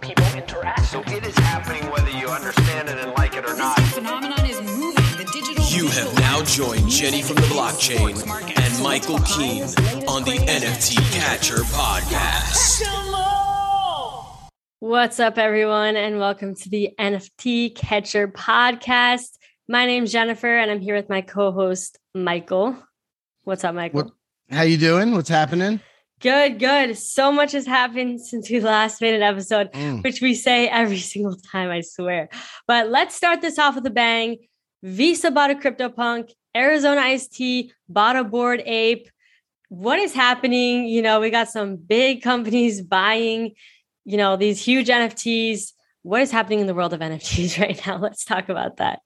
people interact. So it is happening whether you understand it and like it or not. This phenomenon is moving the digital. You have now joined Jenny from the blockchain and Michael Keen on the NFT Catcher Podcast. What's up, everyone, and welcome to the NFT Catcher Podcast. My name's Jennifer, and I'm here with my co-host Michael. What's up, Michael? How you doing? What's happening? Good. So much has happened since we last made an episode, which we say every single time, I swear. But let's start this off with a bang. Visa bought a CryptoPunk. Arizona Ice-T bought a Bored Ape. What is happening? You know, we got some big companies buying, you know, these huge NFTs. What is happening in the world of NFTs right now? Let's talk about that.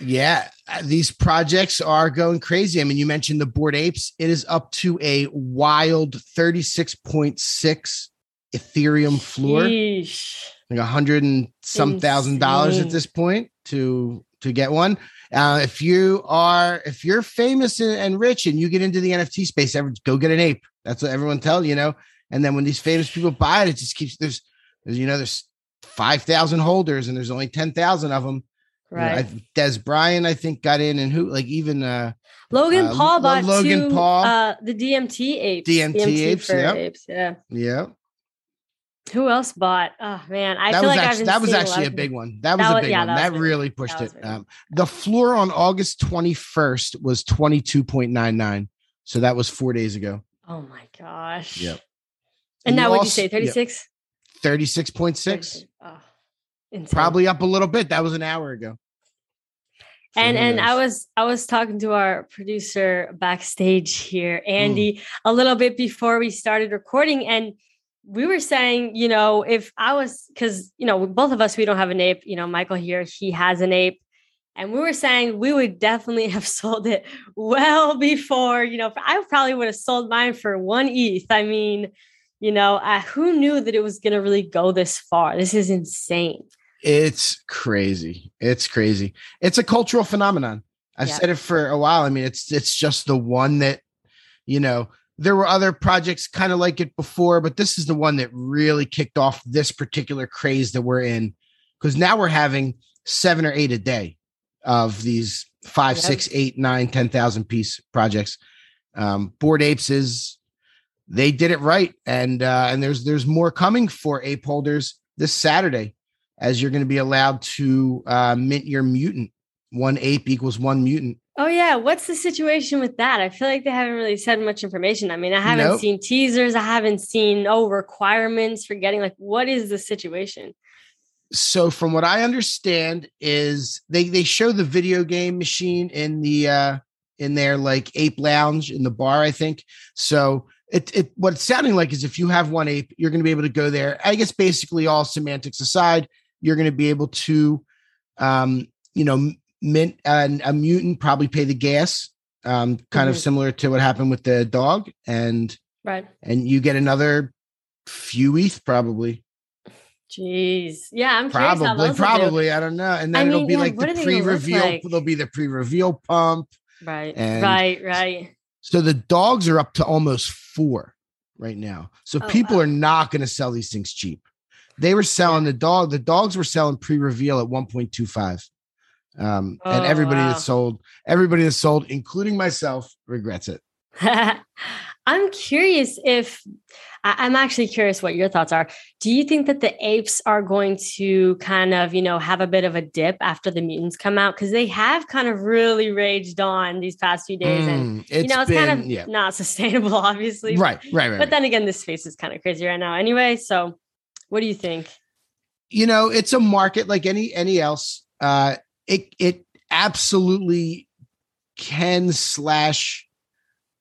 Yeah, these projects are going crazy. I mean, you mentioned the Bored Apes. It is up to a wild 36.6 Ethereum floor. Sheesh. Like $100,000 at this point to get one. If you're famous and rich and you get into the NFT space, go get an ape. That's what everyone tells you, know. And then when these famous people buy it, it just keeps there's 5,000 holders and there's only 10,000 of them. Right. You know, Des Bryant, I think, got in, and Logan Paul bought Logan Paul. The DMT apes. DMT apes. Yeah. Yeah. Who else bought? Oh man, that was actually a big one. That was a big one. That really pushed it. The floor on August 21st was 22.99. So that was 4 days ago. Oh my gosh. Yep. And now what'd you say? 36? Yep. 36.6. Oh, probably up a little bit. That was an hour ago. And I was talking to our producer backstage here, Andy, a little bit before we started recording, and we were saying, you know, both of us, we don't have an ape. You know, Michael here, he has an ape, and we were saying we would definitely have sold it well before. You know, I probably would have sold mine for 1 ETH. I mean, you know, who knew that it was going to really go this far? This is insane. It's crazy. It's a cultural phenomenon. I've said it for a while. I mean, it's just the one that, you know, there were other projects kind of like it before, but this is the one that really kicked off this particular craze that we're in, because now we're having 7 or 8 a day of these 5, 6, 8, 9, 10,000 piece projects. Bored Apes They did it right, and there's more coming for ape holders this Saturday, as you're going to be allowed to mint your mutant. 1 ape equals 1 mutant. Oh yeah, what's the situation with that? I feel like they haven't really said much information. I mean, I haven't seen teasers. I haven't seen requirements for getting. Like, what is the situation? So, from what I understand, is they show the video game machine in their like ape lounge in the bar, I think. So. What it's sounding like is if you have 1 ape, you're going to be able to go there. I guess basically all semantics aside, you're going to be able to, mint a mutant, probably pay the gas, kind of similar to what happened with the dog, and you get another few ETH probably. Jeez, yeah, I'm probably. I don't know, and then it'll be like the pre-reveal. Like? There'll be the pre-reveal pump. Right. So the dogs are up to almost 4 right now. So people are not going to sell these things cheap. They were selling the dog. The dogs were selling pre-reveal at 1.25. And everybody that sold, including myself, regrets it. I'm actually curious what your thoughts are. Do you think that the apes are going to kind of, you know, have a bit of a dip after the mutants come out? Because they have kind of really raged on these past few days. And, it's kind of not sustainable, obviously. Right. But then again, this space is kind of crazy right now anyway. So what do you think? You know, it's a market like any else. It absolutely can /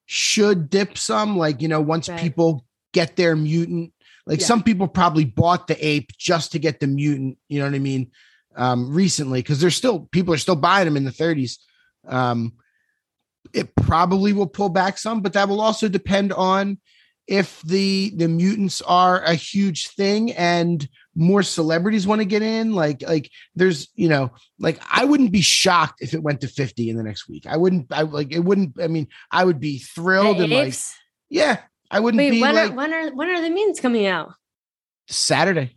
should dip some, like, you know, once people get their mutant, like some people probably bought the ape just to get the mutant, you know what I mean? recently, because there's still people are still buying them in the 30s. It probably will pull back some, but that will also depend on if the mutants are a huge thing and more celebrities want to get in. Like there's, you know, like I wouldn't be shocked if it went to 50 in the next week. I would be thrilled. And like, yeah, I wouldn't be like, when are the mutants coming out? Saturday.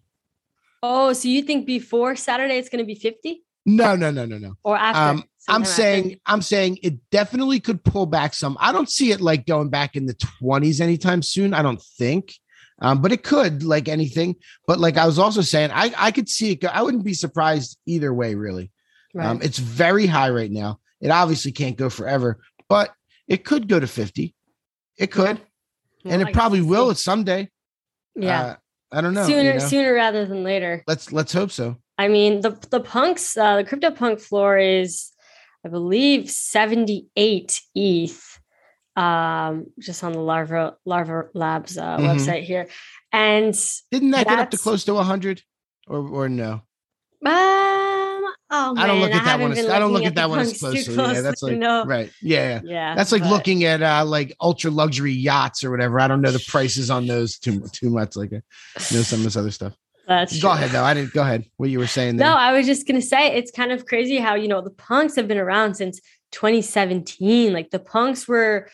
Oh, so you think before Saturday it's going to be 50? No. Or after. I'm saying it definitely could pull back some. I don't see it like going back in the 20s anytime soon. I don't think, but it could, like anything. But like I was also saying, I could see it go. I wouldn't be surprised either way, really. Right. It's very high right now. It obviously can't go forever, but it could go to 50. It could, yeah. And it probably will someday. Yeah. I don't know. Sooner rather than later. Let's hope so. I mean, the punks, the CryptoPunk floor is, I believe, 78 ETH, just on the Larva Labs website here. And didn't that get up to close to 100 or no? Oh, man, I don't look at that one. I don't look at that one as closely. Yeah, that's like right. Yeah. That's like looking at like ultra luxury yachts or whatever. I don't know the prices on those too much. Like I know some of this other stuff. Go ahead though. I didn't go ahead. What you were saying there. No, I was just gonna say it's kind of crazy how the punks have been around since 2017. Like the punks were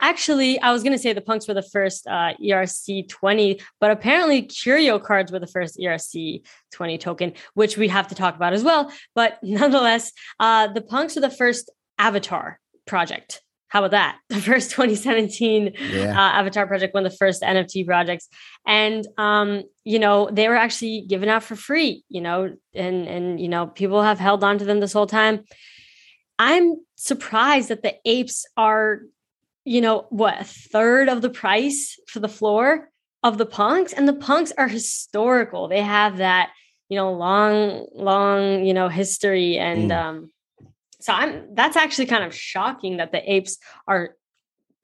actually, I was going to say the punks were the first ERC-20, but apparently Curio Cards were the first ERC-20 token, which we have to talk about as well. But nonetheless, the punks were the first Avatar project. How about that? The first 2017 Avatar project, one of the first NFT projects. And, they were actually given out for free, and people have held on to them this whole time. I'm surprised that the apes are, a third of the price for the floor of the punks, and the punks are historical. They have that, long, history. And, so that's actually kind of shocking that the apes are,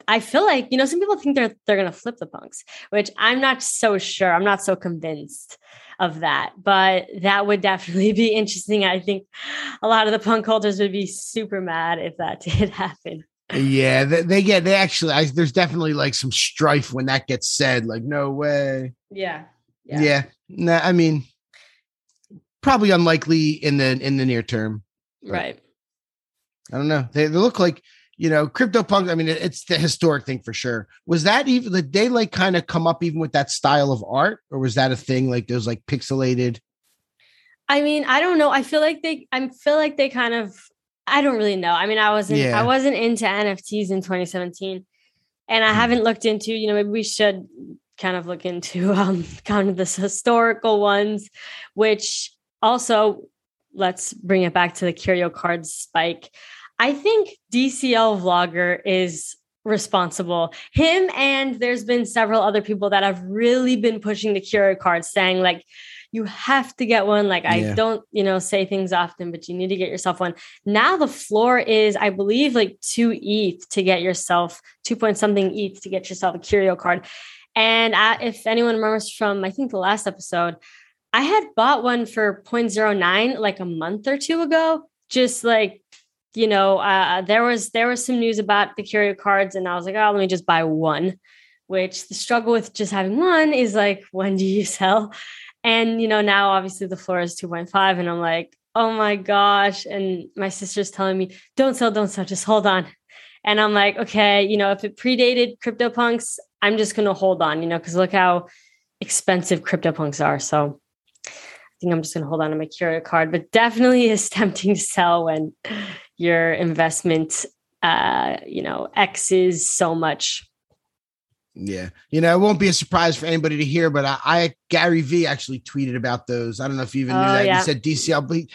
I feel like, some people think they're going to flip the punks, which I'm not so sure. I'm not so convinced of that, but that would definitely be interesting. I think a lot of the punk holders would be super mad if that did happen. Yeah, there's definitely like some strife when that gets said, like, no way. Yeah. Nah, I mean, probably unlikely in the near term. Right. I don't know. They look like, CryptoPunks. I mean, it's the historic thing for sure. Was that even, did they like kind of come up even with that style of art, or was that a thing like those like pixelated? I mean, I don't know. I feel like they kind of, I don't really know. I mean, I wasn't into NFTs in 2017, and I haven't looked into, maybe we should kind of look into kind of this historical ones, which also let's bring it back to the Curio Cards spike. I think DCL Vlogger is responsible. Him, and there's been several other people that have really been pushing the Curio Cards, saying like, you have to get one. Like, I don't, say things often, but you need to get yourself one. Now the floor is, I believe, like 2 ETH to get yourself 2 point something ETH to get yourself a Curio card. And if anyone remembers from, I think the last episode, I had bought one for 0.09, like a month or two ago, just like, there was some news about the Curio cards, and I was like, oh, let me just buy one, which the struggle with just having one is like, when do you sell? And, now obviously the floor is 2.5, and I'm like, oh my gosh. And my sister's telling me, don't sell, just hold on. And I'm like, okay, if it predated CryptoPunks, I'm just going to hold on, because look how expensive CryptoPunks are. So I think I'm just going to hold on to my Curio card, but definitely is tempting to sell when your investment, X's so much. Yeah. It won't be a surprise for anybody to hear, but Gary Vee actually tweeted about those. I don't know if you even knew that. Yeah. He said DCL,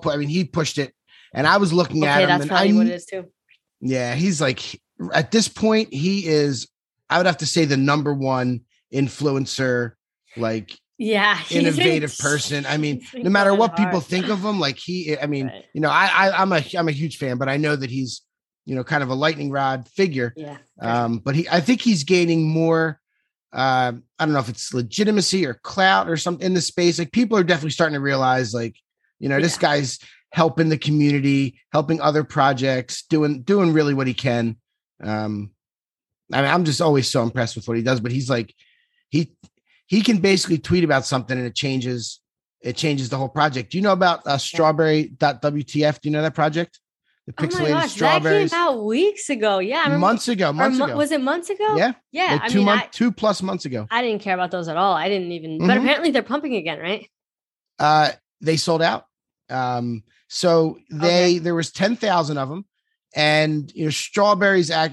but he pushed it, and I was looking at him. That's and probably what it is too. Yeah. He's like, at this point, he is, I would have to say, the number one influencer, like innovative person. I mean, no matter what people think of him, like right. I'm a huge fan, but I know that he's, kind of a lightning rod figure. Yeah. But I think he's gaining more, I don't know if it's legitimacy or clout or something in the space. Like people are definitely starting to realize like, You know, this guy's helping the community, helping other projects, doing really what he can. I mean, I'm just always so impressed with what he does, but he's like, he can basically tweet about something and it changes the whole project. Do you know about strawberry.wtf? Do you know that project? The pixelated strawberries. That came out weeks ago. Yeah. Months ago. Was it months ago? Yeah. Yeah. Like two plus months ago. I didn't care about those at all. I didn't even, but apparently they're pumping again, right? They sold out. There was 10,000 of them, and you know, Strawberry's I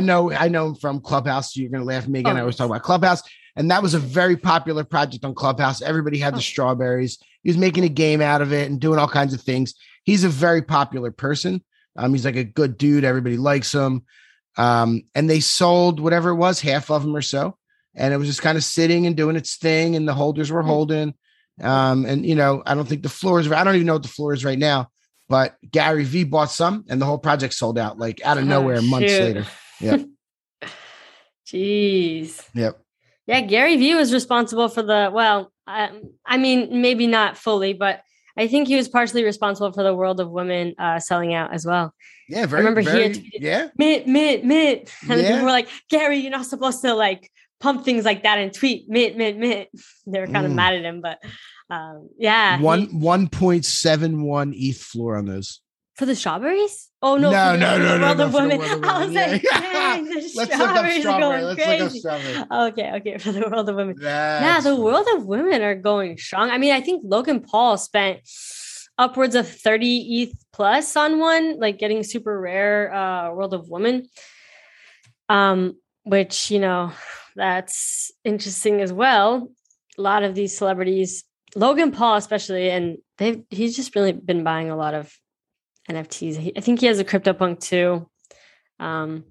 know him from Clubhouse. So you're going to laugh at me again. I always talk about Clubhouse, and that was a very popular project on Clubhouse. Everybody had the strawberries. He was making a game out of it and doing all kinds of things. He's a very popular person. He's like a good dude. Everybody likes him. And they sold whatever it was, half of them or so. And it was just kind of sitting and doing its thing. And the holders were holding. And you know, I don't think the floor is, I don't even know what the floor is right now, but Gary Vee bought some and the whole project sold out like out of nowhere months later. Yeah. Jeez. Yep. Yeah. Gary Vee was responsible for maybe not fully, but I think he was partially responsible for the World of Women selling out as well. Yeah. I remember he had tweeted mint. And then people were like, Gary, you're not supposed to like pump things like that and tweet mint. They were kind of mad at him, but 1.71 ETH floor on those for the strawberries. Oh no, for the World of Women. I was like, dang, the strawberries are going crazy. Okay, for the World of Women. Yeah, the World of Women are going strong. I mean, I think Logan Paul spent upwards of 30 ETH plus on one, like getting super rare World of Women. Which, you know, that's interesting as well. A lot of these celebrities, Logan Paul especially, and he's just really been buying a lot of NFTs. I think he has a CryptoPunk too. I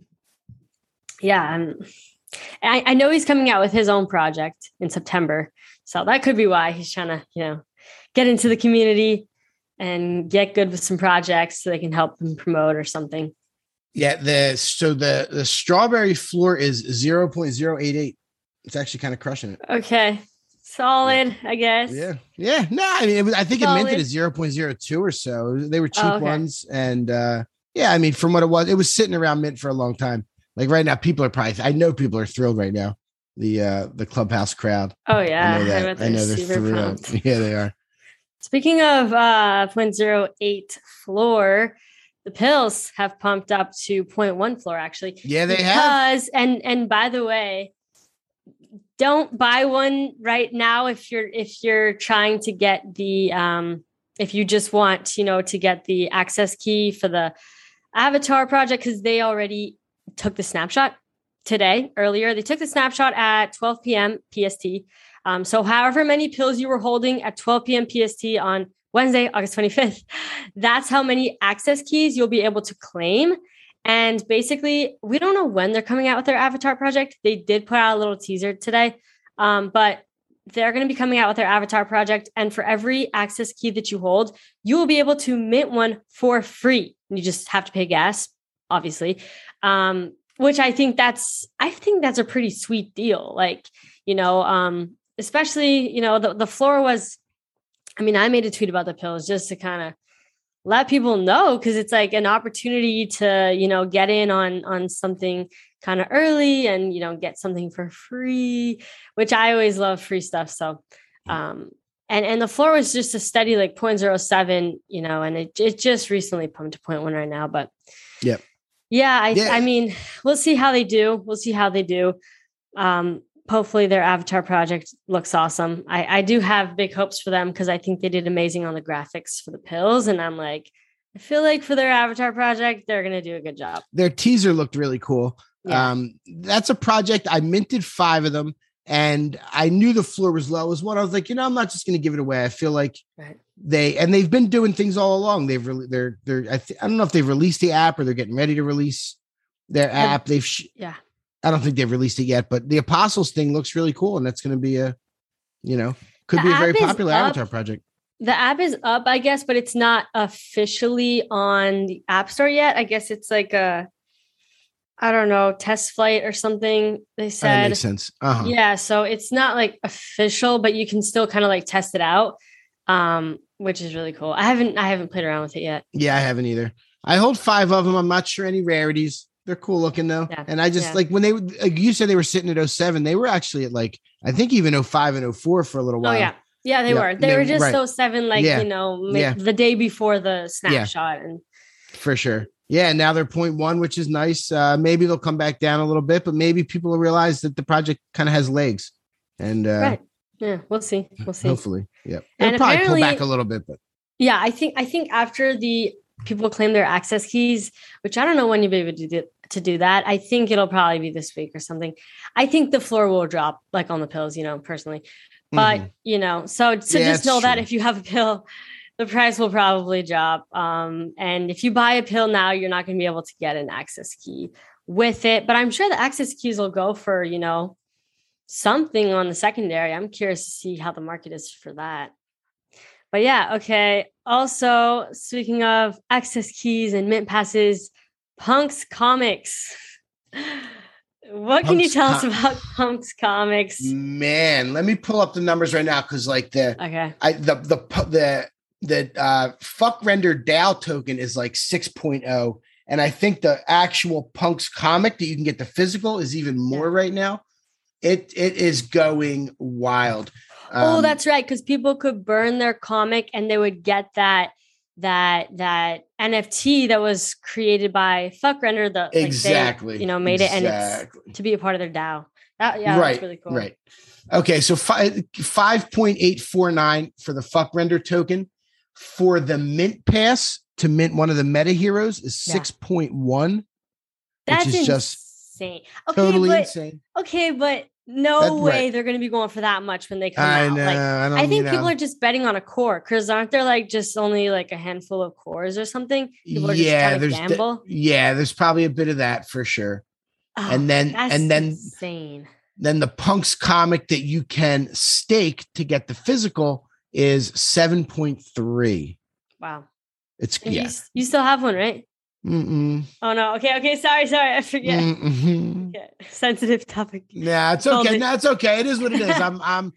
know he's coming out with his own project in September. So that could be why he's trying to, you know, get into the community and get good with some projects so they can help him promote or something. Yeah, the strawberry floor is 0.088. It's actually kind of crushing it. Okay, solid, I guess. Yeah. No, I mean, I think it minted at 0.02 or so. They were cheap ones, and I mean, from what it was sitting around mint for a long time. Like right now, people are probably. I know people are thrilled right now. The Clubhouse crowd. Oh yeah, I know they're thrilled. Pumped. Yeah, they are. Speaking of 0.08 floor. The pills have pumped up to 0.1 floor, actually. Yeah, they have. And by the way, don't buy one right now if you're trying to get the if you just want, you know, to get the access key for the Avatar project, because they already took the snapshot today earlier. They took the snapshot at 12 p.m. PST. So however many pills you were holding at 12 p.m. PST on Wednesday, August 25th. That's how many access keys you'll be able to claim. And basically, we don't know when they're coming out with their Avatar project. They did put out a little teaser today, but they're going to be coming out with their Avatar project. And for every access key that you hold, you will be able to mint one for free. You just have to pay gas, obviously, which I think that's a pretty sweet deal. Like, you know, especially, you know, the floor was, I mean, I made a tweet about the pills just to kind of let people know, because it's like an opportunity to, you know, get in on something kind of early and, you know, get something for free, which I always love free stuff. So, and the floor was just a steady like 0.07, you know, and it just recently pumped to 0.1 right now, but I mean, we'll see how they do. Hopefully their Avatar project looks awesome. I do have big hopes for them because I think they did amazing on the graphics for the pills. And I'm like, I feel like for their Avatar project, they're going to do a good job. Their teaser looked really cool. Yeah. That's a project. I minted 5 of them and I knew the floor was low as well. I was like, you know, I'm not just going to give it away. I feel like they've been doing things all along. They've really, I don't know if they've released the app or they're getting ready to release their app. I don't think they've released it yet, but the Apostles thing looks really cool. And that's going to be could be a very popular Avatar project. The app is up, I guess, but it's not officially on the App Store yet. I guess it's like test flight or something. They said. That makes sense. Uh-huh. Yeah. So it's not like official, but you can still kind of like test it out. which is really cool. I haven't played around with it yet. Yeah, I haven't either. I hold 5 of them. I'm not sure any rarities. They're cool looking though. Yeah. And I just like when they, like you said, they were sitting at 07, they were actually at like, I think even 05 and 04 for a little while. Oh yeah. Yeah, they were. They were just right. 07, like, you know, the day before the snapshot. And for sure. Yeah. Now they're 0.1, which is nice. Maybe they'll come back down a little bit, but maybe people will realize that the project kind of has legs and, right. Yeah, we'll see. We'll see. Hopefully. Yeah. And it'll probably pull back a little bit, but yeah, I think after the people claim their access keys, which I don't know when you'll be able to do that. I think it'll probably be this week or something. I think the floor will drop like on the pills, you know, personally, but you know, so just know that if you have a pill, the price will probably drop. And if you buy a pill now, you're not going to be able to get an access key with it, but I'm sure the access keys will go for, you know, something on the secondary. I'm curious to see how the market is for that. But yeah, okay. Also, speaking of access keys and mint passes, PUNKS Comics. What can you tell us about PUNKS Comics? Man, let me pull up the numbers right now because, like, the Fuck Render DAO token is like 6.0, and I think the actual PUNKS Comic that you can get the physical is even more right now. It is going wild. That's right. Because people could burn their comic and they would get that NFT that was created by Fuck Render. They made it and it's to be a part of their DAO. That's really cool. Right. Okay. So 5.849 for the Fuck Render token. For the mint pass to mint one of the meta heroes is 6.1. That's which is just insane. Okay, totally insane. Okay, but no way they're going to be going for that much when they come out. Know, like, I think people are just betting on a core because aren't there like just only like a handful of cores or something? People are just trying to gamble. There's probably a bit of that for sure. Oh, and then insane. Then the PUNKS Comic that you can stake to get the physical is 7.3. Wow, it's you still have one, right? Mm-mm. Oh no. Okay. Sorry. I forget. Mm-hmm. Yeah. Sensitive topic. Yeah, it's okay. No, it's okay. It is what it is. I'm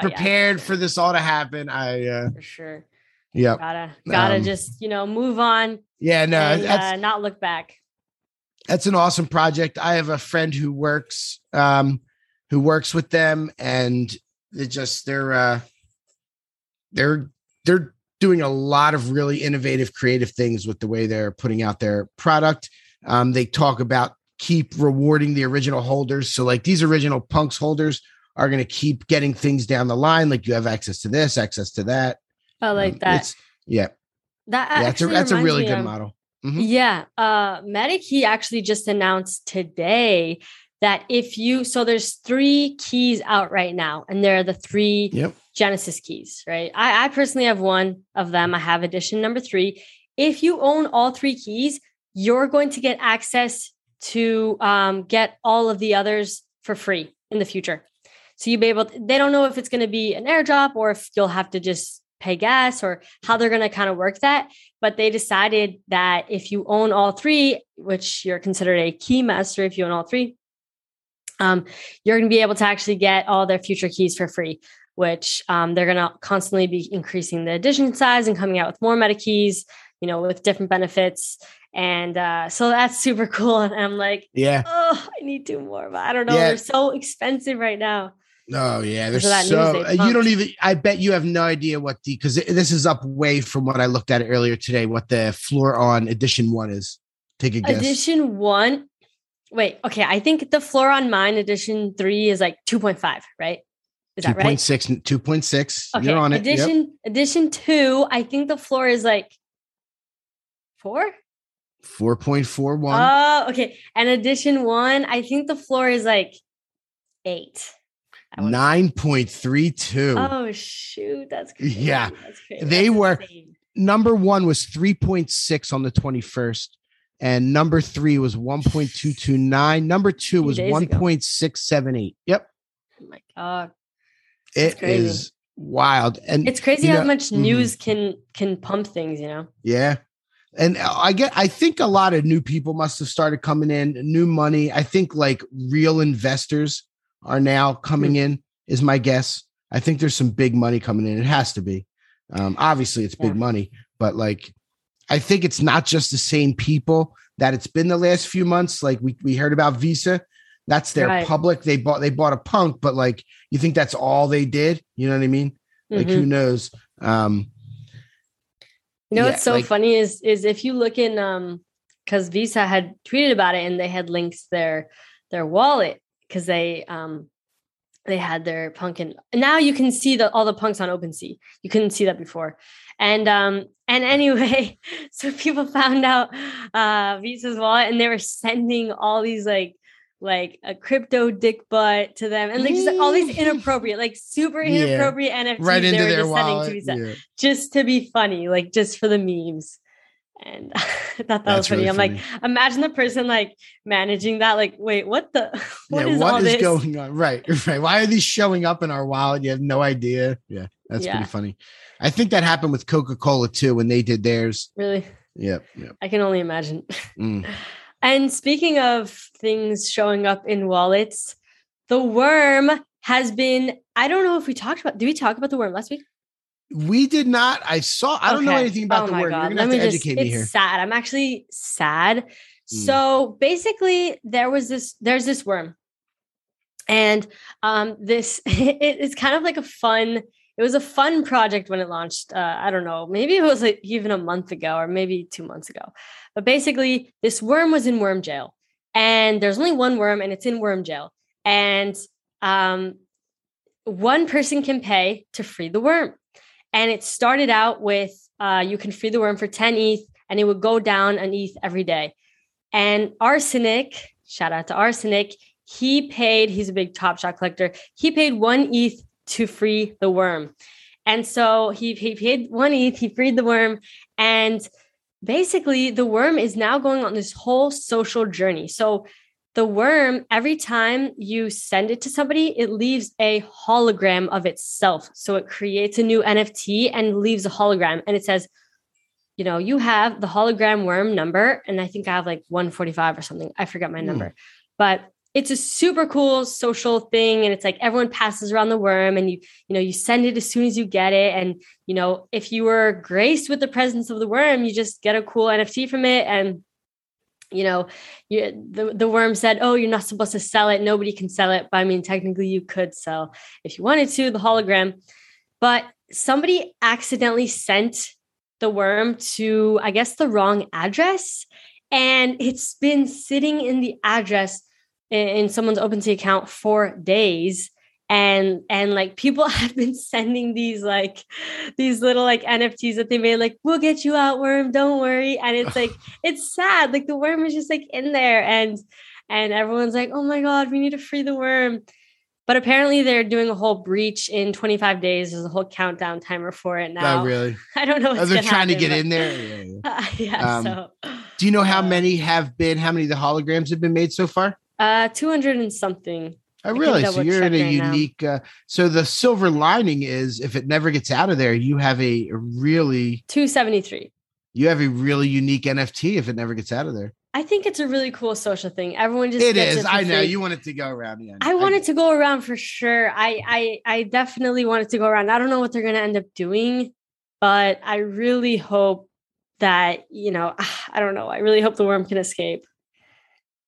prepared for this all to happen. I for sure. Yeah. Gotta just, you know, move on. Yeah. No. And, not look back. That's an awesome project. I have a friend who works with them, and it just they're doing a lot of really innovative, creative things with the way they're putting out their product. They talk about keep rewarding the original holders. So like these original PUNKS holders are going to keep getting things down the line. Like you have access to this, access to that. I like that. That's a really good model. Mm-hmm. Yeah. MetaKey actually just announced today that there's 3 keys out right now, and they're the 3 Genesis keys, right? I personally have one of them. I have edition number 3. If you own all 3 keys, you're going to get access to get all of the others for free in the future. So you'll be able to, they don't know if it's going to be an airdrop or if you'll have to just pay gas or how they're going to kind of work that. But they decided that if you own all 3, which you're considered a key master if you own all 3, you're going to be able to actually get all their future keys for free, which they're going to constantly be increasing the edition size and coming out with more meta keys, you know, with different benefits. And so that's super cool. And I'm like, I need 2 more, but I don't know. Yeah. They're so expensive right now. Oh yeah. They're so you don't even, I bet you have no idea what because this is up way from what I looked at earlier today, what the floor on edition 1 is. Take a guess. Edition 1. Wait, okay. I think the floor on mine edition 3 is like 2.5, right? Is that right? 2.6, 2.6. Okay. You're on it. Edition 2, I think the floor is like 4? 4.41. Oh, okay. And edition 1, I think the floor is like 8. 9.32. Oh, shoot. That's crazy. Yeah. That's crazy. Number 1 was 3.6 on the 21st. And number 3 was 1.229. Number 2 was 1.678. Yep. Oh my God. It is wild. And it's crazy how much news can pump things, you know? Yeah. And I think a lot of new people must have started coming in, new money. I think like real investors are now coming in is my guess. I think there's some big money coming in. It has to be. Obviously, it's big money, but like, I think it's not just the same people that it's been the last few months. Like we heard about Visa. That's their public. They bought a punk, but like, you think that's all they did? You know what I mean? Like, who knows? What's so funny is if you look in, because Visa had tweeted about it and they had links their wallet because they had their punk, and now you can see all the punks on OpenSea. You couldn't see that before. And anyway, so people found out Visa's wallet, and they were sending all these like a crypto dick butt to them, and like just all these inappropriate, like super inappropriate NFTs right into their wallet, sending to Visa just to be funny, like just for the memes. And I thought that was funny. Really funny. I'm like, imagine the person like managing that. Like, wait, what is going on? Right. Why are these showing up in our wallet? You have no idea. Yeah, that's pretty funny. I think that happened with Coca-Cola too when they did theirs. Really? Yeah. I can only imagine. And speaking of things showing up in wallets, The Worm has been. I don't know if we talked about. Did we talk about The Worm last week? We did not. I don't know anything about The Worm. You're going to have to educate me here. It's sad. I'm actually sad. So basically there's this worm, and it's kind of like it was a fun project when it launched. I don't know, maybe it was like even a month ago or maybe 2 months ago, but basically this worm was in worm jail, and there's only one worm and it's in worm jail. And one person can pay to free the worm. And it started out with you can free the worm for 10 ETH, and it would go down an ETH every day. And Arsenic, shout out to Arsenic, he's a big Top Shot collector. He paid 1 ETH to free the worm. And so he paid 1 ETH, he freed the worm. And basically the worm is now going on this whole social journey. So the worm, every time you send it to somebody, it leaves a hologram of itself. So it creates a new NFT and leaves a hologram. And it says, you know, you have the hologram worm number. And I think I have like 145 or something. I forgot my number. But it's a super cool social thing. And it's like everyone passes around the worm, and you send it as soon as you get it. And, you know, if you were graced with the presence of the worm, you just get a cool NFT from it. And you know, the worm said, oh, you're not supposed to sell it. Nobody can sell it. But I mean, technically you could sell if you wanted to, the hologram. But somebody accidentally sent the worm to, I guess, the wrong address. And it's been sitting in the address in someone's OpenSea account for days. And like people have been sending these little like NFTs that they made, like, we'll get you out, worm, don't worry. And it's like, it's sad. Like the worm is just like in there, and everyone's like, oh my God, we need to free the worm. But apparently they're doing a whole breach in 25 days. There's a whole countdown timer for it now. Oh, really? I don't know. They're trying to get in there. So do you know how many of the holograms have been made so far? 200 and something. Oh, really? So you're in a unique. So the silver lining is, if it never gets out of there, you have a really 273. You have a really unique NFT if it never gets out of there. I think it's a really cool social thing. Everyone just gets it. I know you want it to go around. Yeah, I want it to go around for sure. I definitely want it to go around. I don't know what they're going to end up doing, but I really hope that, you know, I don't know. I really hope the worm can escape.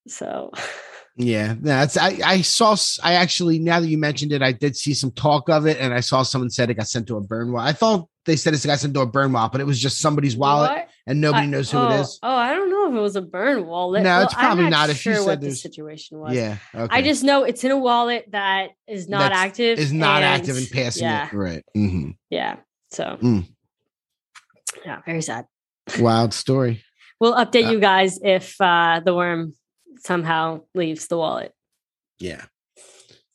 So. Yeah, that's now that you mentioned it, I did see some talk of it, and I saw someone said it got sent to a burn wallet. I thought they said it got sent to a burn wallet, but it was just somebody's wallet, and nobody knows who it is. Oh, I don't know if it was a burn wallet. No, it's probably not. If you said what the situation was, yeah, okay. I just know it's in a wallet that is not active. Is not active and passing it, right? Mm-hmm. Yeah. So, yeah, very sad. Wild story. We'll update you guys if the worm somehow leaves the wallet. Yeah.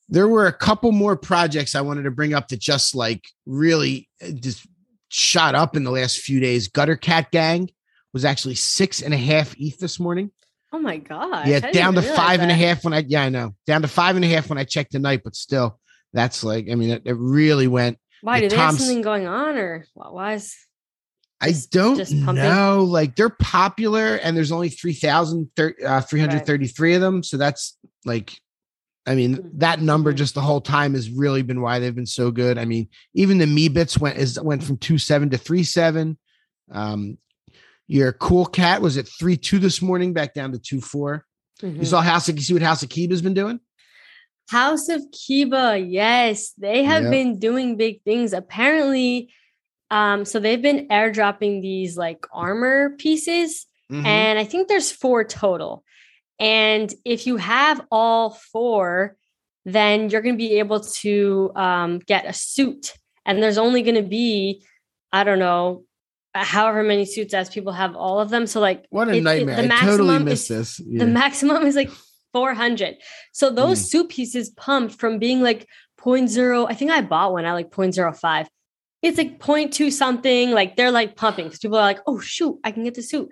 There were a couple more projects I wanted to bring up that just like really just shot up in the last few days. Gutter Cat Gang was actually 6.5 ETH this morning. Oh my God. Yeah. Down to 5.5 when I know down to 5.5 when I checked tonight, but still that's like, I mean, it really went. Why do they have something going on or why is I don't know. Like they're popular, and there's only 3,333 of them. So that's like I mean, that number just the whole time has really been why they've been so good. I mean, even the me bits went from 2.7 to 3.7. Your Cool Cat was at 3.2 this morning, back down to 2.4. Mm-hmm. You see what House of Kibaa has been doing? House of Kibaa, yes, they have been doing big things. Apparently, so they've been airdropping these like armor pieces, and I think there's 4 total. And if you have all 4, then you're going to be able to get a suit. And there's only going to be, I don't know, however many suits as people have all of them. So like, what a nightmare! I totally missed this. Yeah. The maximum is like 400. So those suit pieces pumped from being like 0.0. I think I bought one at like 0.05. It's like 0.2 something. Like they're like pumping because people are like, oh shoot, I can get the suit.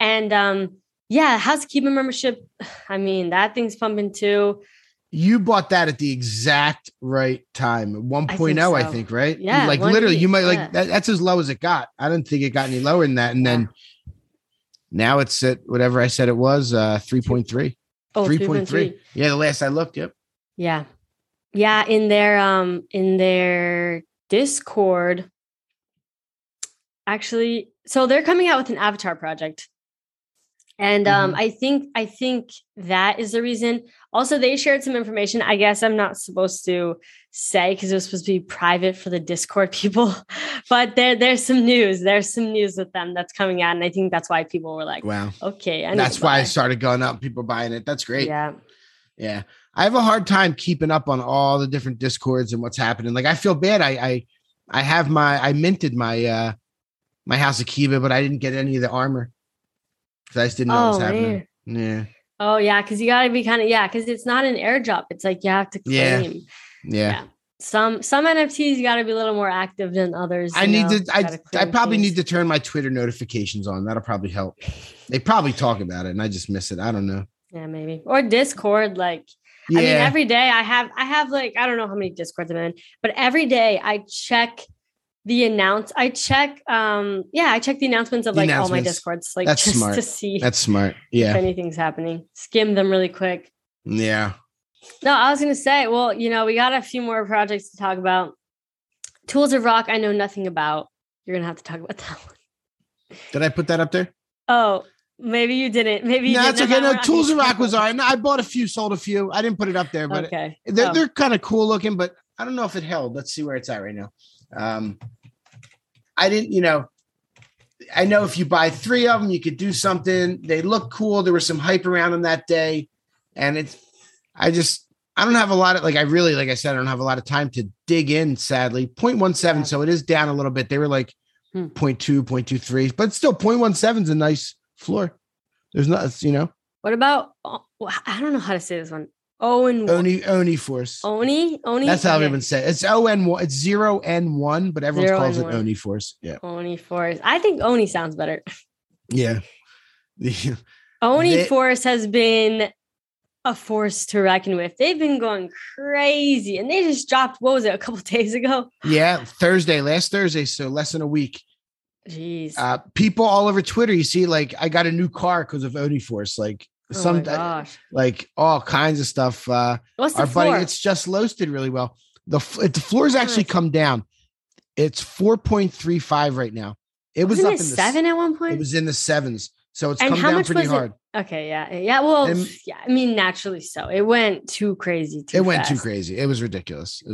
And yeah, House of Kibaa membership. I mean, that thing's pumping too. You bought that at the exact right time. 1.0, so. I think, right? Yeah. Like literally, you might like that's as low as it got. I don't think it got any lower than that. And then now it's at whatever I said it was, 3.3. Oh, 3.3. Yeah, the last I looked, yep. Yeah. Yeah, in their Discord. Actually, so they're coming out with an avatar project. And I think that is the reason. Also, they shared some information. I guess I'm not supposed to say because it was supposed to be private for the Discord people. But there's some news. There's some news with them that's coming out. And I think that's why people were like, wow, okay. And that's why it started going up. People buying it. That's great. Yeah. Yeah. I have a hard time keeping up on all the different Discords and what's happening. Like I feel bad. I minted my House of Kibaa, but I didn't get any of the armor. I just didn't know what was happening. Man. Yeah. Oh yeah, because you gotta be kind of because it's not an airdrop. It's like you have to claim. Yeah. Some NFTs you gotta be a little more active than others. I probably need to turn my Twitter notifications on. That'll probably help. They probably talk about it and I just miss it. I don't know. Yeah, maybe. Or Discord, like I mean, every day I have like I don't know how many Discords I'm in, but every day I check I check the announcements of all my Discords, like that's just smart. To see that's smart. Yeah. If anything's happening, skim them really quick. Yeah. No, I was going to say, well, you know, we got a few more projects to talk about. Tools of Rock, I know nothing about. You're going to have to talk about that one. Did I put that up there? Oh, maybe you didn't. Maybe you didn't. That's okay. No, Tools of Rock was all right. No, I bought a few, sold a few. I didn't put it up there, but okay. They're kind of cool looking, but I don't know if it held. Let's see where it's at right now. I know if you buy 3 of them, you could do something. They look cool. There was some hype around them that day. And I don't have a lot of, like I said, I don't have a lot of time to dig in, sadly. 0.17. Yeah. So it is down a little bit. They were like 0.2, 0.23, but still 0.17 is a nice floor. There's not, you know. What about, I don't know how to say this one. 0N1. 0N1 Force. 0N1? That's how everyone says it. It's 0N1. It's 0N1, but everyone calls it 0N1 Force. Yeah. 0N1 Force. I think 0N1 sounds better. Yeah. 0N1 Force has been a force to reckon with. They've been going crazy. And they just dropped, what was it, a couple of days ago? Yeah, last Thursday, so less than a week. Jeez. People all over Twitter, you see, like, I got a new car because of 0N1 Force, like. Like all kinds of stuff. What's the floor? Buddy, it's just loasted really well. The floor's actually come down. It's 4.35 right now. It was up in the 7 at one point. It was in the 7s, so it's come down pretty hard. Okay, yeah. Well, I mean, naturally, so it went too crazy. It went too crazy. It was ridiculous. It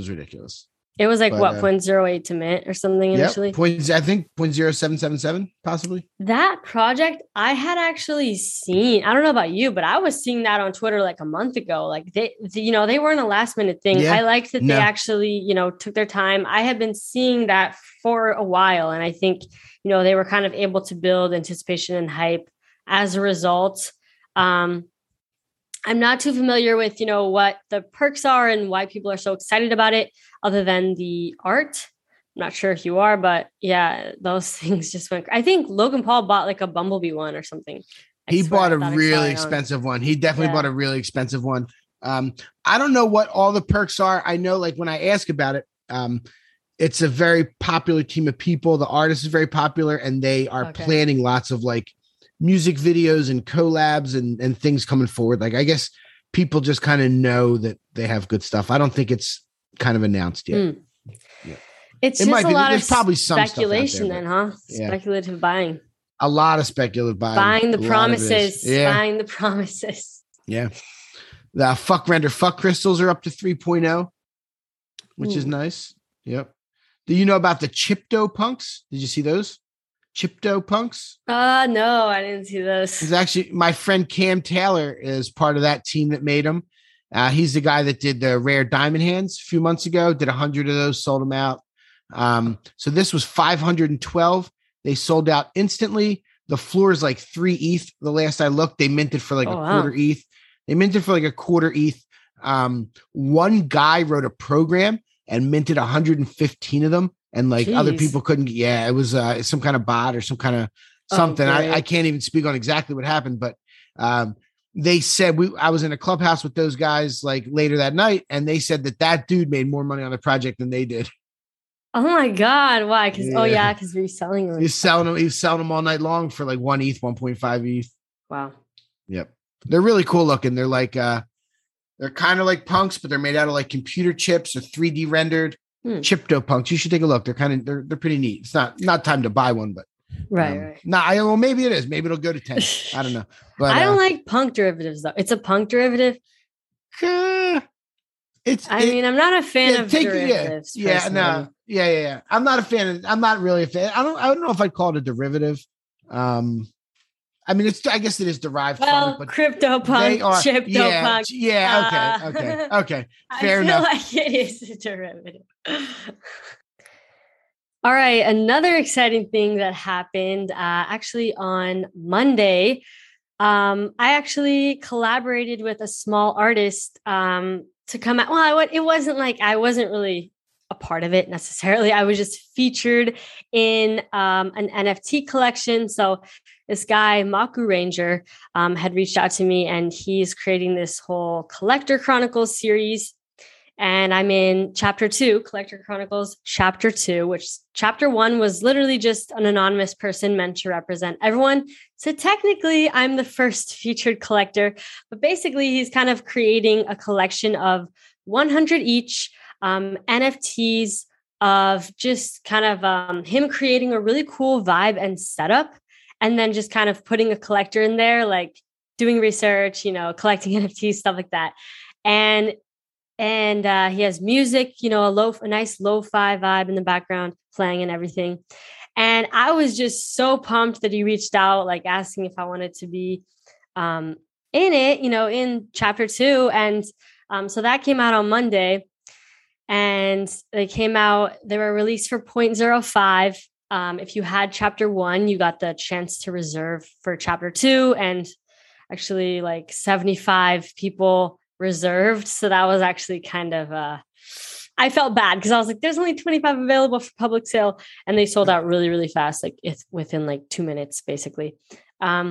was like 0.08 to mint or something initially. I think 0.0777 possibly. That project I had actually seen. I don't know about you, but I was seeing that on Twitter like a month ago. Like they weren't a last minute thing. Yeah. I liked that they actually, took their time. I had been seeing that for a while, and I think they were kind of able to build anticipation and hype as a result. I'm not too familiar with, what the perks are and why people are so excited about it other than the art. I'm not sure if you are, but yeah, those things just went. I think Logan Paul bought like a Bumblebee one or something. He bought a really expensive one. He definitely bought a really expensive one. I don't know what all the perks are. I know like when I ask about it, it's a very popular team of people. The artist is very popular and they are planning lots of like music videos and collabs and things coming forward. Like I guess people just kind of know that they have good stuff. I don't think it's kind of announced yet. Mm. Yeah. It's just a lot of speculation then, huh? Speculative buying. A lot of speculative buying. Buying the promises. Yeah. Buying the promises. Yeah. The Fuck Render Fuck Crystals are up to 3.0, which is nice. Yep. Do you know about the CryptoPunks? Did you see those? CryptoPunks? No, I didn't see those. It's actually my friend Cam Taylor is part of that team that made them. He's the guy that did the rare diamond hands a few months ago, did 100 of those, sold them out. So this was 512. They sold out instantly. The floor is like 3 ETH. The last I looked, they minted for like quarter ETH. They minted for like a quarter ETH. One guy wrote a program and minted 115 of them. And like other people couldn't. Yeah, it was some kind of bot or some kind of something. I can't even speak on exactly what happened, but they said I was in a clubhouse with those guys like later that night, and they said that dude made more money on the project than they did. Oh my God! Why? Because because we're selling them. He's selling them all night long for like 1 ETH, 1.5 ETH. Wow. Yep, they're really cool looking. They're like they're kind of like punks, but they're made out of like computer chips or 3D rendered. CryptoPunks. You should take a look. They're kind of they're pretty neat. It's not time to buy one, but right. Maybe it is. Maybe it'll go to 10. I don't know. But I don't like punk derivatives though. It's a punk derivative. I'm not a fan of derivatives. Yeah. I'm not really a fan. I don't know if I'd call it a derivative. I guess it is derived from CryptoPunk, CryptoPunk. Yeah, okay. Fair enough. I feel like it is a derivative. All right, another exciting thing that happened actually on Monday, I actually collaborated with a small artist to come out. Well, it wasn't like I wasn't really a part of it necessarily. I was just featured in an NFT collection. So this guy, Maku Ranger, had reached out to me, and he's creating this whole Collector Chronicles series. And I'm in Chapter 2, Collector Chronicles Chapter 2, which Chapter 1 was literally just an anonymous person meant to represent everyone. So technically, I'm the first featured collector, but basically he's kind of creating a collection of 100 each NFTs of just kind of him creating a really cool vibe and setup. And then just kind of putting a collector in there, like doing research, collecting NFTs, stuff like that. And he has music, a nice lo-fi vibe in the background playing and everything. And I was just so pumped that he reached out, like asking if I wanted to be in it, in Chapter 2. And so that came out on Monday, and they were released for 0.05. If you had Chapter 1, you got the chance to reserve for Chapter 2, and actually like 75 people reserved. So that was actually kind of, I felt bad because I was like, there's only 25 available for public sale, and they sold out really, really fast. Like within like 2 minutes, basically. But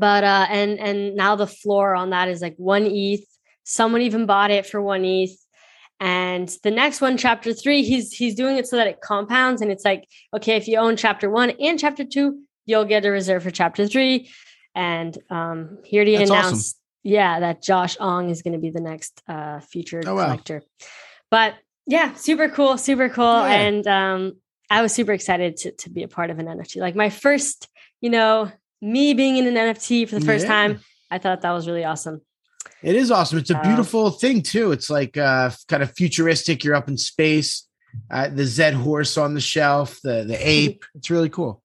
now the floor on that is like 1 ETH. Someone even bought it for 1 ETH. And the next one, Chapter 3, he's doing it so that it compounds. And it's like, okay, if you own Chapter 1 and Chapter 2, you'll get a reserve for Chapter 3. And here he announced, that Josh Ong is going to be the next featured collector. But yeah, super cool. Yeah. And I was super excited to be a part of an NFT. Like my first, me being in an NFT for the first time, I thought that was really awesome. It is awesome. It's a beautiful thing too. It's like kind of futuristic. You're up in space, the Zed horse on the shelf, the ape. It's really cool.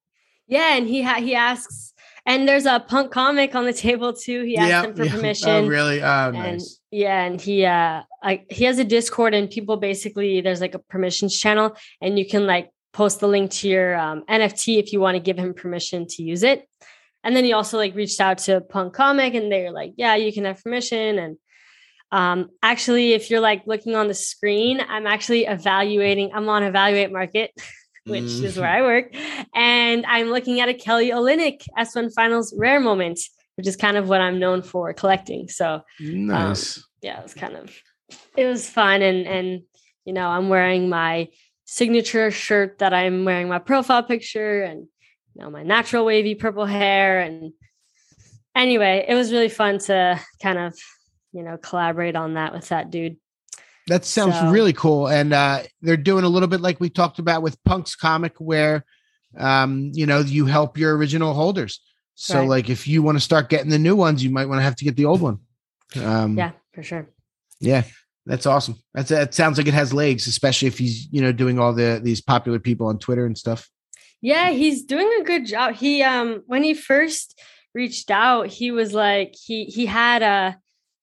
Yeah. And he asks, and there's a punk comic on the table too. He asked him for permission. Oh, really? Oh, nice. Yeah. And he has a Discord, and people basically, there's like a permissions channel, and you can like post the link to your NFT if you want to give him permission to use it. And then he also like reached out to Punk Comic, and they were like, yeah, you can have permission. And actually, if you're like looking on the screen, I'm actually evaluating. I'm on Evaluate Market, which is where I work. And I'm looking at a Kelly Olynyk S1 Finals rare moment, which is kind of what I'm known for collecting. So nice. It was fun. And, I'm wearing my signature shirt that I'm wearing my profile picture, and my natural wavy purple hair. And anyway, it was really fun to kind of you know, collaborate on that with that dude. That sounds really cool. And they're doing a little bit like we talked about with PUNKS Comic, where, you know, you help your original holders. So right. Like if you want to start getting the new ones, you might want to have to get the old one. Yeah, for sure. Yeah, that's awesome. That sounds like it has legs, especially if he's, you know, doing all these popular people on Twitter and stuff. Yeah, he's doing a good job. He when he first reached out, he was like he had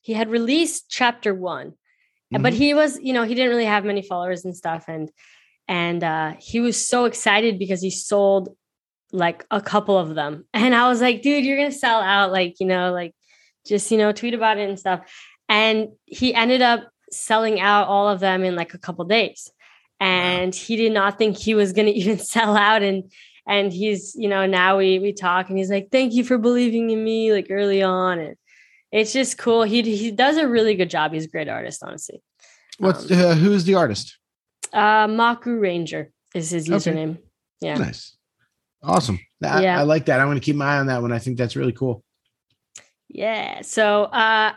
released chapter 1. Mm-hmm. But he was, you know, he didn't really have many followers and stuff. And he was so excited because he sold like a couple of them. And I was like, dude, you're going to sell out. Like, you know, like just, you know, tweet about it and stuff. And he ended up selling out all of them in like a couple of days. And he did not think he was going to even sell out. And he's, you know, now we talk and he's like, thank you for believing in me like early on. And it's just cool. He does a really good job. He's a great artist, honestly. Who's the artist? Maku Ranger is his username. Okay. Yeah. Nice. Awesome. I like that. I want to keep my eye on that one. I think that's really cool. Yeah. So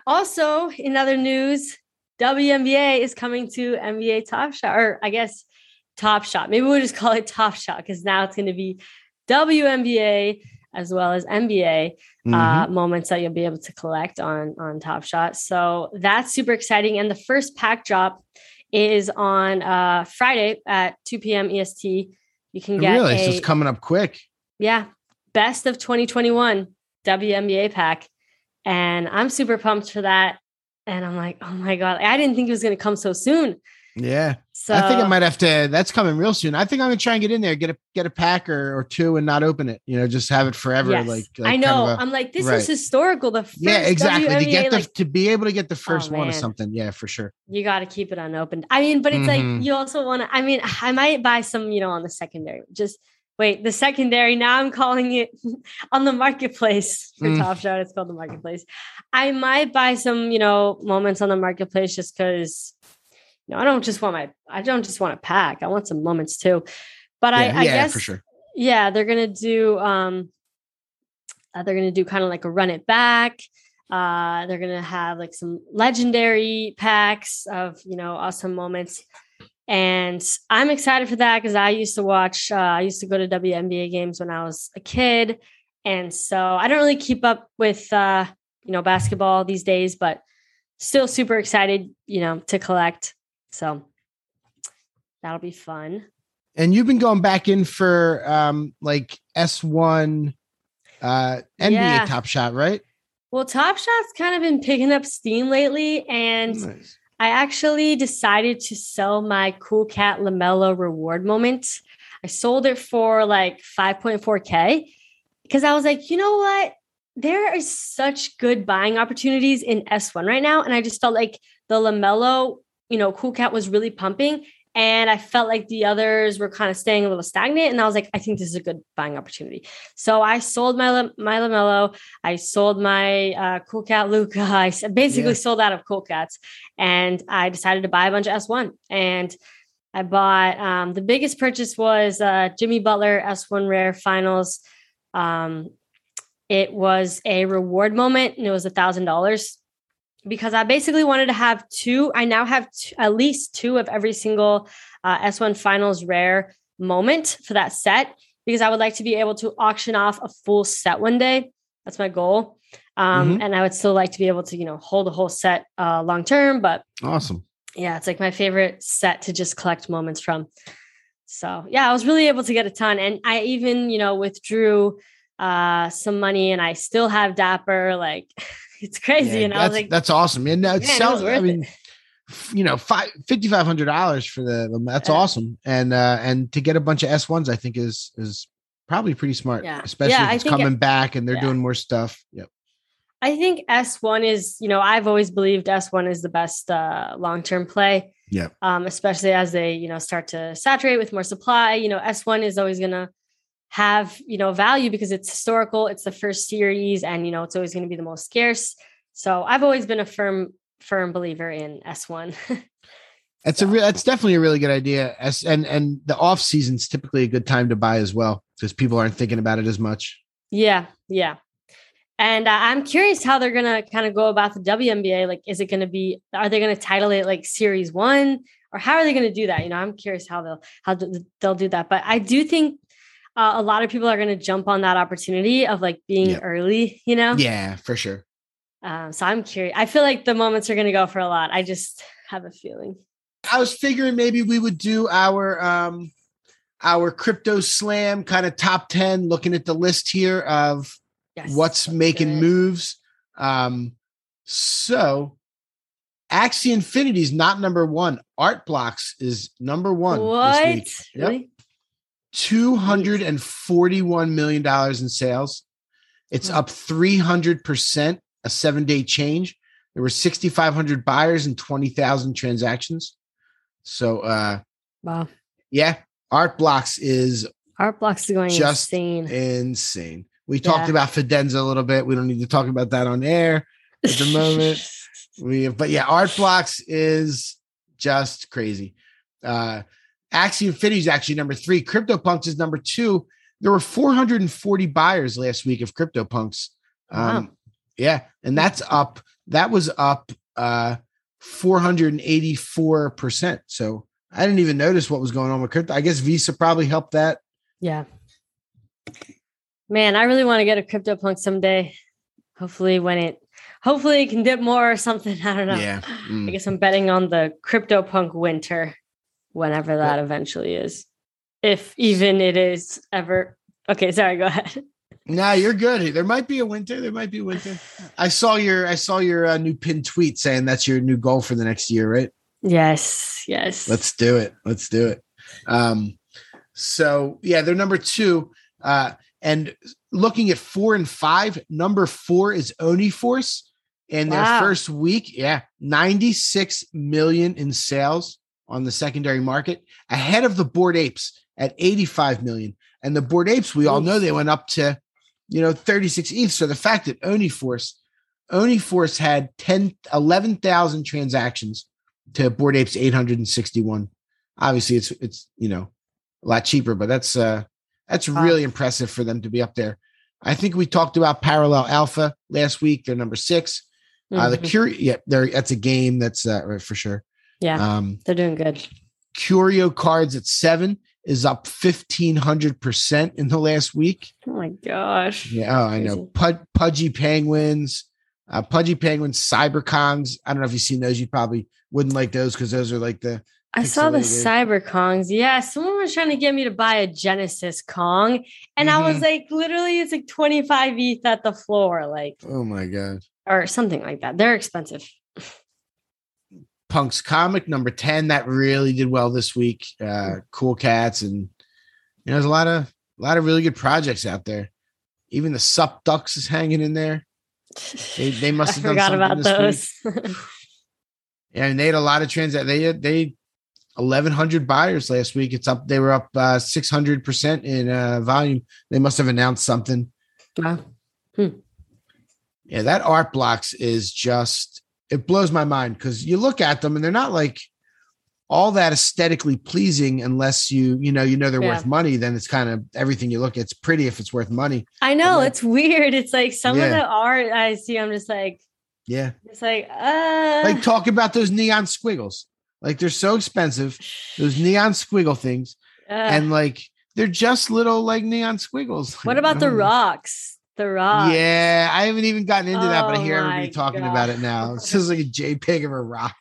also in other news, WNBA is coming to NBA Top Shot, or I guess Top Shot. Maybe we'll just call it Top Shot because now it's going to be WNBA as well as NBA moments that you'll be able to collect on Top Shot. So that's super exciting. And the first pack drop is on Friday at 2 p.m. EST. You can get it's coming up quick. Yeah. Best of 2021 WNBA pack. And I'm super pumped for that. And I'm like, oh my God, I didn't think it was going to come so soon. Yeah. So I think I might have to, that's coming real soon. I think I'm going to try and get in there, get a pack or two and not open it, you know, just have it forever. Yes. Like I know kind of I'm like, this right. is historical. The first WNBA, to get to be able to get the first one or something. Yeah, for sure. You got to keep it unopened. I mean, but it's like, you also want to, I mean, I might buy some, you know, on the secondary, the secondary, now I'm calling it on the marketplace for Top Shot. It's called the marketplace. I might buy some, you know, moments on the marketplace just because, no, I don't just want a pack. I want some moments too, but I guess, for sure. Yeah, they're going to do, kind of like a run it back. They're going to have like some legendary packs of, you know, awesome moments. And I'm excited for that. Cause I used to go to WNBA games when I was a kid. And so I don't really keep up with, you know, basketball these days, but still super excited, you know, to collect. So that'll be fun. And you've been going back in for like S1 NBA Top Shot, right? Well, Top Shot's kind of been picking up steam lately. And nice. I actually decided to sell my Cool Cat LaMelo reward moment. I sold it for like 5.4K because I was like, you know what? There are such good buying opportunities in S1 right now. And I just felt like the LaMelo, you know, Cool Cat was really pumping and I felt like the others were kind of staying a little stagnant. And I was like, I think this is a good buying opportunity. So I sold my LaMelo. I sold my Cool Cat Luca. I basically sold out of Cool Cats and I decided to buy a bunch of S1. And I bought, the biggest purchase was Jimmy Butler S1 Rare Finals. It was a reward moment and it was $1,000. Because I basically wanted to have two. I now have at least two of every single S1 Finals rare moment for that set because I would like to be able to auction off a full set one day. That's my goal. And I would still like to be able to, you know, hold a whole set long term, but awesome. Yeah, it's like my favorite set to just collect moments from. So yeah, I was really able to get a ton. And I even, you know, withdrew some money and I still have Dapper, like it's crazy. Yeah, and I was like, that's awesome. And now it's selling. I mean, you know, $5,500 for that's awesome. And to get a bunch of S1s, I think is probably pretty smart, especially if it's coming back and they're doing more stuff. Yep. I think S1 is, you know, I've always believed S1 is the best long-term play. Yeah. Especially as they, you know, start to saturate with more supply, you know, S1 is always going to have, you know, value because it's historical, it's the first series and, you know, it's always going to be the most scarce. So I've always been a firm believer in S1. That's definitely a really good idea. And the off season's typically a good time to buy as well because people aren't thinking about it as much. Yeah. Yeah. And I'm curious how they're going to kind of go about the WNBA. Like, is it going to be, are they going to title it like Series 1? Or how are they going to do that? You know, I'm curious how they'll do that. But I do think a lot of people are going to jump on that opportunity of like being early, you know? Yeah, for sure. So I'm curious. I feel like the moments are going to go for a lot. I just have a feeling. I was figuring maybe we would do our crypto slam kind of top 10, looking at the list here of what's making moves. So Axie Infinity is not number one. Art Blocks is number one. What? This week. Yep. Really? $241 million in sales. It's up 300%, a 7-day change. There were 6,500 buyers and 20,000 transactions. So, wow. Yeah. Art Blocks is going just insane. Insane. We talked about Fidenza a little bit. We don't need to talk about that on air at the moment. Art Blocks is just crazy. Axie Infinity is actually number three. CryptoPunks is number two. There were 440 buyers last week of CryptoPunks. Wow. Yeah. And that was up 484%. So I didn't even notice what was going on with crypto. I guess Visa probably helped that. Yeah. Man, I really want to get a CryptoPunk someday. Hopefully it can dip more or something. I don't know. Yeah. Mm. I guess I'm betting on the CryptoPunk winter, whenever that eventually is. If even it is ever. Okay, sorry, go ahead. No, you're good. There might be a winter. I saw your new pinned tweet saying that's your new goal for the next year, right? Yes. Let's do it. So yeah, they're number two. And looking at 4 and 5, number 4 is 0N1 Force. And their first week, 96 million in sales on the secondary market, ahead of the Bored Apes at 85 million. And the Bored Apes, we all know they went up to, 36 ETH. So the fact that 0N1 Force had 11,000 transactions to Bored Apes 861. Obviously it's a lot cheaper, but that's really impressive for them to be up there. I think we talked about Parallel Alpha last week. They're number 6. The Curio, that's a game that's for sure. Yeah, they're doing good. Curio Cards at 7 is up 1,500% in the last week. Oh my gosh! Yeah, I know. Pudgy Penguins, Cyber Kongs. I don't know if you've seen those. You probably wouldn't like those because those are like the. I saw the Cyber Kongs. Yeah, someone was trying to get me to buy a Genesis Kong, and I was like, literally, it's like 25 ETH at the floor, like. Oh my god! Or something like that. They're expensive. PUNKS Comic, number 10, that really did well this week. Cool Cats, and there's a lot of really good projects out there. Even the Sup Ducks is hanging in there. They must have done something this week. I forgot about those. And they had a lot of transactions. They 1,100 buyers last week. It's up. They were up 600% in volume. They must have announced something. Wow. Yeah, that Art Blocks is just. It blows my mind because you look at them and they're not like all that aesthetically pleasing unless you know they're worth money. Then it's kind of everything you look at. It's pretty if it's worth money. I know, like, it's weird. It's like some of the art I see, I'm just like, it's like, like talk about those neon squiggles. Like they're so expensive. Those neon squiggle things. And like, they're just little like neon squiggles. What about the rocks? The rock. Yeah, I haven't even gotten into that, but I hear everybody talking about it now. It's just like a JPEG of a rock.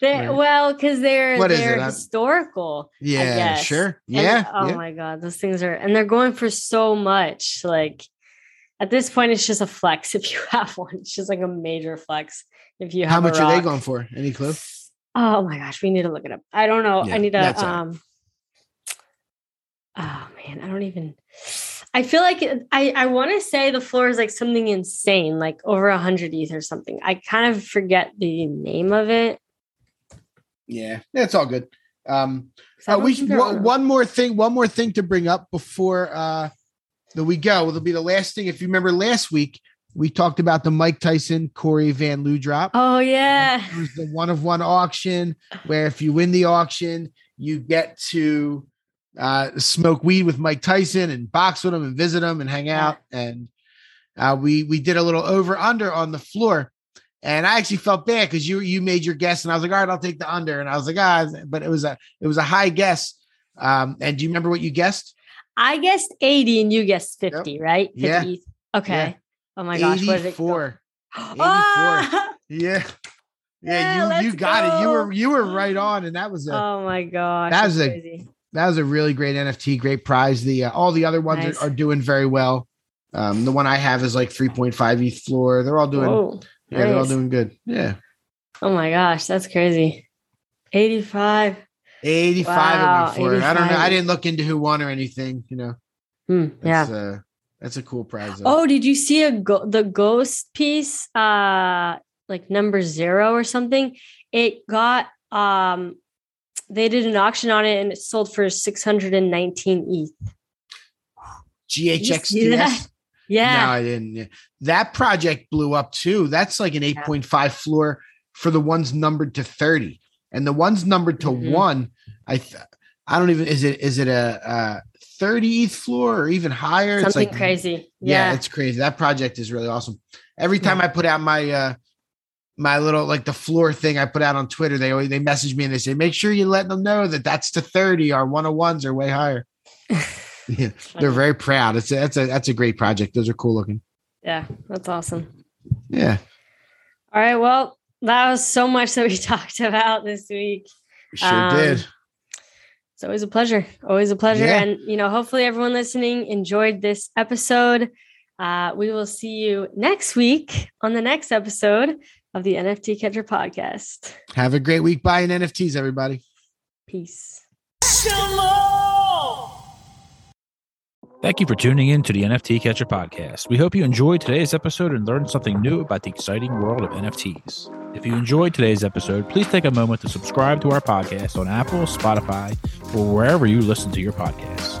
Because they're historical. Yeah, I guess. Sure. Yeah. And, my god, those things are, and they're going for so much. Like at this point, it's just a flex if you have one. It's just like a major flex if you have. How much are they going for? Any clue? Oh my gosh, we need to look it up. I don't know. Yeah, I need to. Oh man, I don't even. I feel like I want to say the floor is like something insane, like over 100 ETH or something. I kind of forget the name of it. Yeah, that's all good. One more thing to bring up before that we go. It'll be the last thing. If you remember last week, we talked about the Mike Tyson, Corey Van Loo drop. Oh yeah, it was the 1-of-1 auction where if you win the auction, you get to. Smoke weed with Mike Tyson and box with him and visit him and hang out. And We did a little over under on the floor, and I actually felt bad because you made your guess, and I was like, all right, I'll take the under, and I was like, but it was a high guess. And do you remember what you guessed? I guessed 80, and you guessed 50, yep. Right? 50. Yeah. Okay. Yeah. Oh my gosh, 84. What did it go? 84. Yeah. Yeah, you got go. It. You were right on, and that was oh my gosh. That was a really great NFT, great prize. The all the other ones nice. are doing very well. The one I have is like 3.5 ETH floor. They're all doing Whoa, yeah, nice. They're all doing good. Yeah. Oh my gosh, that's crazy. 85 wow, it went for. 85. I don't know. I didn't look into who won or anything, you know. That's a cool prize. Though. Oh, did you see the ghost piece? Like number 0 or something. It got they did an auction on it and it sold for 619 ETH. GHXTS? Yeah. No, I didn't. That project blew up too. That's like an 8.5 floor for the ones numbered to 30. And the ones numbered to 1, I don't even is it a 30 ETH floor or even higher? Something it's like, crazy. Yeah, it's crazy. That project is really awesome. Every time I put out my my little like the floor thing I put out on Twitter, they message me and they say, make sure you let them know that's to 30. Our 101s are way higher. Yeah, they're very proud. That's a great project. Those are cool looking. Yeah, that's awesome. Yeah. All right. Well, that was so much that we talked about this week. Sure did. It's always a pleasure. Always a pleasure. Yeah. And hopefully everyone listening enjoyed this episode. We will see you next week on the next episode of the NFT Catcher Podcast. Have a great week buying NFTs, everybody. Peace. Thank you for tuning in to the NFT Catcher Podcast. We hope you enjoyed today's episode and learned something new about the exciting world of NFTs. If you enjoyed today's episode, please take a moment to subscribe to our podcast on Apple, Spotify, or wherever you listen to your podcasts.